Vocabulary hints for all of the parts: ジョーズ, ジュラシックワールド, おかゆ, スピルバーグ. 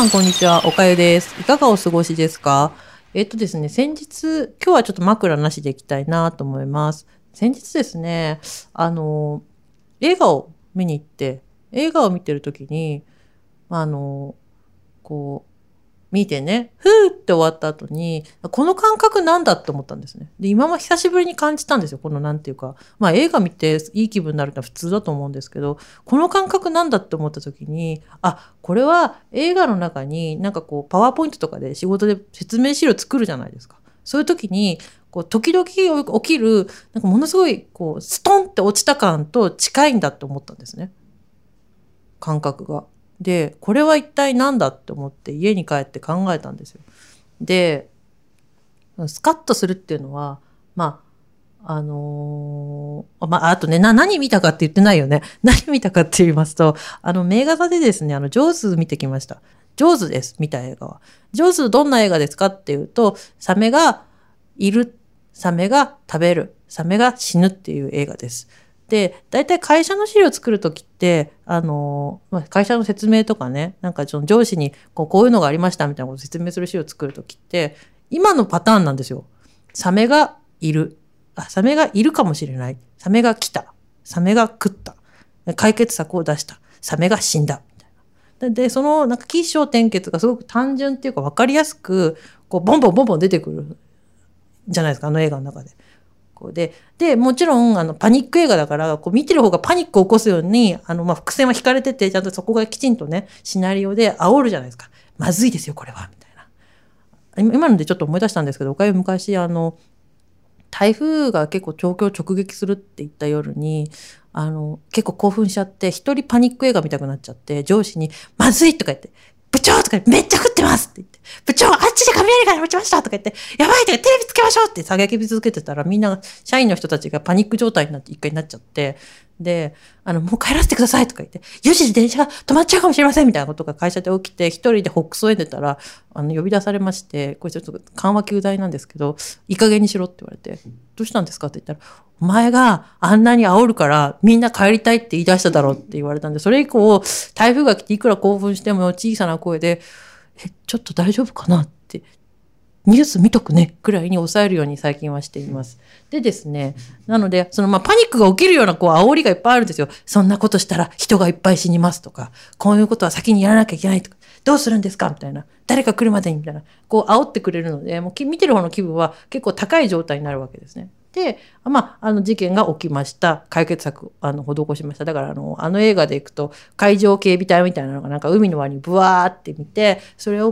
さん、こんにちは。おかゆです。いかがお過ごしですか？ですね、先日、今日はちょっと枕なしでいきたいなと思います。先日ですね、映画を見に行って、映画を見てるときに、こう、見てね、ふーって終わった後に、この感覚なんだって思ったんですね。で、今も久しぶりに感じたんですよ。このなんていうか、まあ映画見ていい気分になるのは普通だと思うんですけど、この感覚なんだって思った時に、あ、これは映画の中になんかこう、パワーポイントとかで仕事で説明資料作るじゃないですか。そういう時に、こう、時々起きる、なんかものすごい、こう、ストンって落ちた感と近いんだって思ったんですね。感覚が。で、これは一体何だって思って家に帰って考えたんですよ。で、スカッとするっていうのは、まあ、あとね、何見たかって言ってないよね。何見たかって言いますと、名画座でですね、ジョーズ見てきました。ジョーズです、見た映画は。ジョーズどんな映画ですかっていうと、サメがいる、サメが食べる、サメが死ぬっていう映画です。で、大体会社の資料を作るときって、会社の説明とかね、なんかその上司にこういうのがありましたみたいなことを説明する資料を作るときって、今のパターンなんですよ。サメがいる。サメがいるかもしれない。サメが来た。サメが食った。解決策を出した。サメが死んだ。みたいな。で、その、なんか起承転結がすごく単純っていうか分かりやすく、こう、ボンボンボンボン出てくるじゃないですか、映画の中で。で、もちろん、パニック映画だから、こう見てる方がパニックを起こすように、伏線は引かれてて、ちゃんとそこがきちんとね、シナリオで煽るじゃないですか。まずいですよ、これは、みたいな。今のでちょっと思い出したんですけど、おかゆ昔、台風が結構東京を直撃するって言った夜に、結構興奮しちゃって、一人パニック映画見たくなっちゃって、上司に、まずいとか言って、部長とかめっちゃ食ってますって言って、部長あっちで雷が落ちましたとか言って、やばいとかテレビつけましょうって叫び続けてたら、みんな、社員の人たちがパニック状態になって、一回になっちゃって、で、もう帰らせてくださいとか言って、4時で電車が止まっちゃうかもしれませんみたいなことが会社で起きて、一人でほっくそえんでたら、呼び出されまして、これちょっと緩和球大なんですけど、いい加減にしろって言われて、どうしたんですかって言ったら、お前があんなに煽るからみんな帰りたいって言い出しただろうって言われたんで、それ以降、台風が来ていくら興奮しても小さな声で、ちょっと大丈夫かなって、ニュース見とくね、くらいに抑えるように最近はしています。でですね、なので、パニックが起きるような、煽りがいっぱいあるんですよ。そんなことしたら人がいっぱい死にますとか、こういうことは先にやらなきゃいけないとか、どうするんですかみたいな、誰か来るまでにみたいな、煽ってくれるので、もう見てる方の気分は結構高い状態になるわけですね。で、事件が起きました。解決策、施しました。だから、映画で行くと、海上警備隊みたいなのが、なんか海の輪にブワーって見て、それを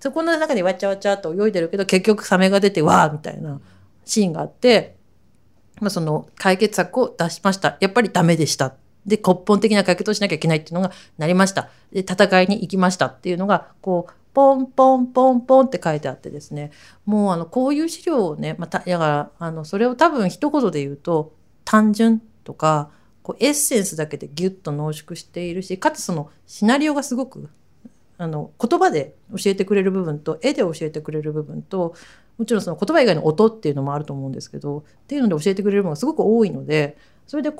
そこの中でわちゃわちゃっと泳いでるけど、結局サメが出て、わーみたいなシーンがあって、解決策を出しました。やっぱりダメでした。で、根本的な解決をしなきゃいけないっていうのがなりました。で、戦いに行きましたっていうのが、ポンポンポンポンって書いてあってですね、もうこういう資料をね、だから、それを多分一言で言うと、単純とか、エッセンスだけでギュッと濃縮しているし、かつシナリオがすごく、言葉で教えてくれる部分と、絵で教えてくれる部分と、もちろん言葉以外の音っていうのもあると思うんですけど、っていうので教えてくれる部分がすごく多いので、それで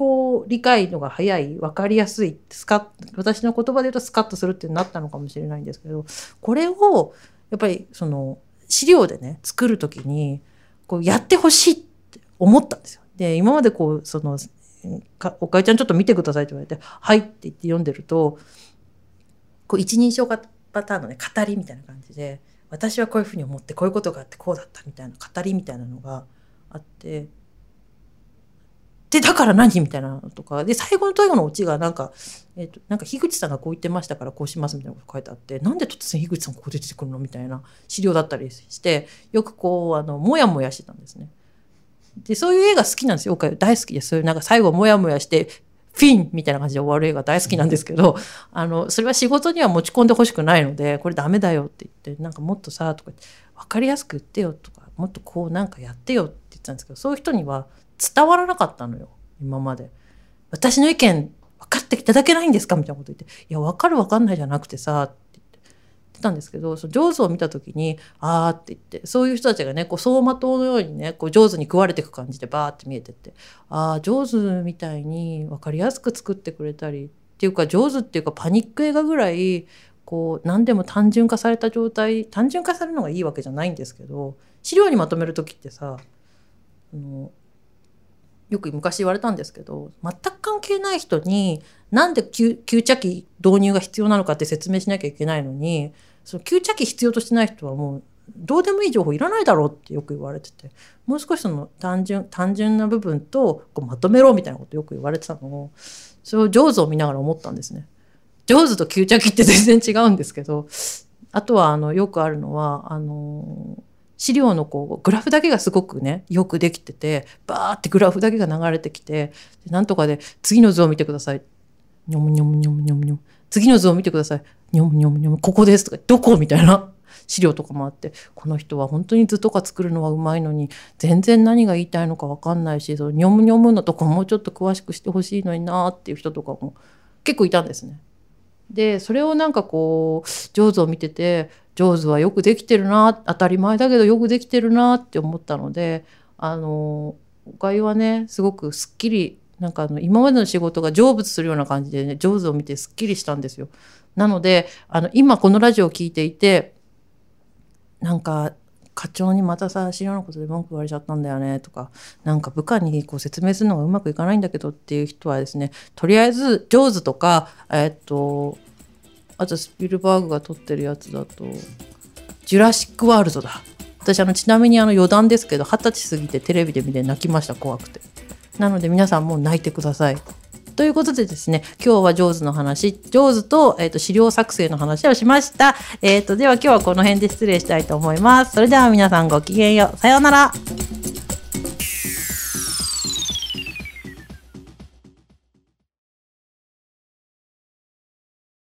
理解のが早い、わかりやすい、私の言葉で言うとスカッとするっていうのになったのかもしれないんですけど、これを、やっぱり資料でね、作るときに、やってほしいって思ったんですよ。で、今までおかゆちゃんちょっと見てくださいって言われて、はいって言って読んでると、一人称パターンのね、語りみたいな感じで、私はこういうふうに思って、こういうことがあって、こうだったみたいな語りみたいなのがあって、で、だから何みたいなのとか、で、最後のオチがなんか、なんか樋口さんがこう言ってましたからこうしますみたいなこと書いてあって、なんで突然樋口さんここで出てくるのみたいな資料だったりして、よくもやもやしてたんですね。で、そういう映画好きなんですよ。大好きです。そういうなんか最後もやもやして、フィンみたいな感じで終わる映画大好きなんですけど、それは仕事には持ち込んでほしくないので、これダメだよって言って、なんかもっとさ、とか、わかりやすく言ってよとか、もっとなんかやってよって言ってたんですけど、そういう人には、伝わらなかったのよ、今まで。私の意見、分かっていただけないんですかみたいなこと言って、いや、分かる分かんないじゃなくてさ、って言ってたんですけど、ジョーズを見たときに、あーって言って、そういう人たちがね、走馬灯のようにね、ジョーズに食われていく感じでバーって見えてって、あー、ジョーズみたいに分かりやすく作ってくれたり、っていうか、ジョーズっていうかパニック映画ぐらい、こう何でも単純化された状態、単純化されるのがいいわけじゃないんですけど、資料にまとめる時ってさ、よく昔言われたんですけど、全く関係ない人になんで給茶機導入が必要なのかって説明しなきゃいけないのに、その給茶機必要としてない人はもうどうでもいい情報いらないだろうってよく言われてて、もう少しその単純な部分とこうまとめろみたいなことよく言われてたのを、それをジョーズを見ながら思ったんですね。ジョーズと給茶機って全然違うんですけど、あとはよくあるのは資料のこうグラフだけがすごくねよくできてて、バーってグラフだけが流れてきて、なんとかで次の図を見てください、にょむにょむにょむにょむにょむ、次の図を見てください、にょむにょむにょむ、ここですとかどこみたいな資料とかもあって、この人は本当に図とか作るのはうまいのに全然何が言いたいのか分かんないし、そのにょむにょむのとこもうちょっと詳しくしてほしいのになーっていう人とかも結構いたんですね。でそれをなんかこう上手を見てて、上手はよくできてるな、当たり前だけどよくできてるなって思ったので、おかゆはねすごくすっきり、なんか今までの仕事が成仏するような感じでね、上手を見てすっきりしたんですよ。なので今このラジオを聞いていて、なんか課長にまたさ知らないことで文句言われちゃったんだよねとか、なんか部下にこう説明するのがうまくいかないんだけどっていう人はですね、とりあえず上手とかあとスピルバーグが撮ってるやつだとジュラシックワールドだ。私ちなみに余談ですけど20歳過ぎてテレビで見て泣きました、怖くて。なので皆さんもう泣いてください。ということでですね、今日は上手の話、上手と、資料作成の話をしました。では今日はこの辺で失礼したいと思います。それでは皆さんごきげんよう。さようなら。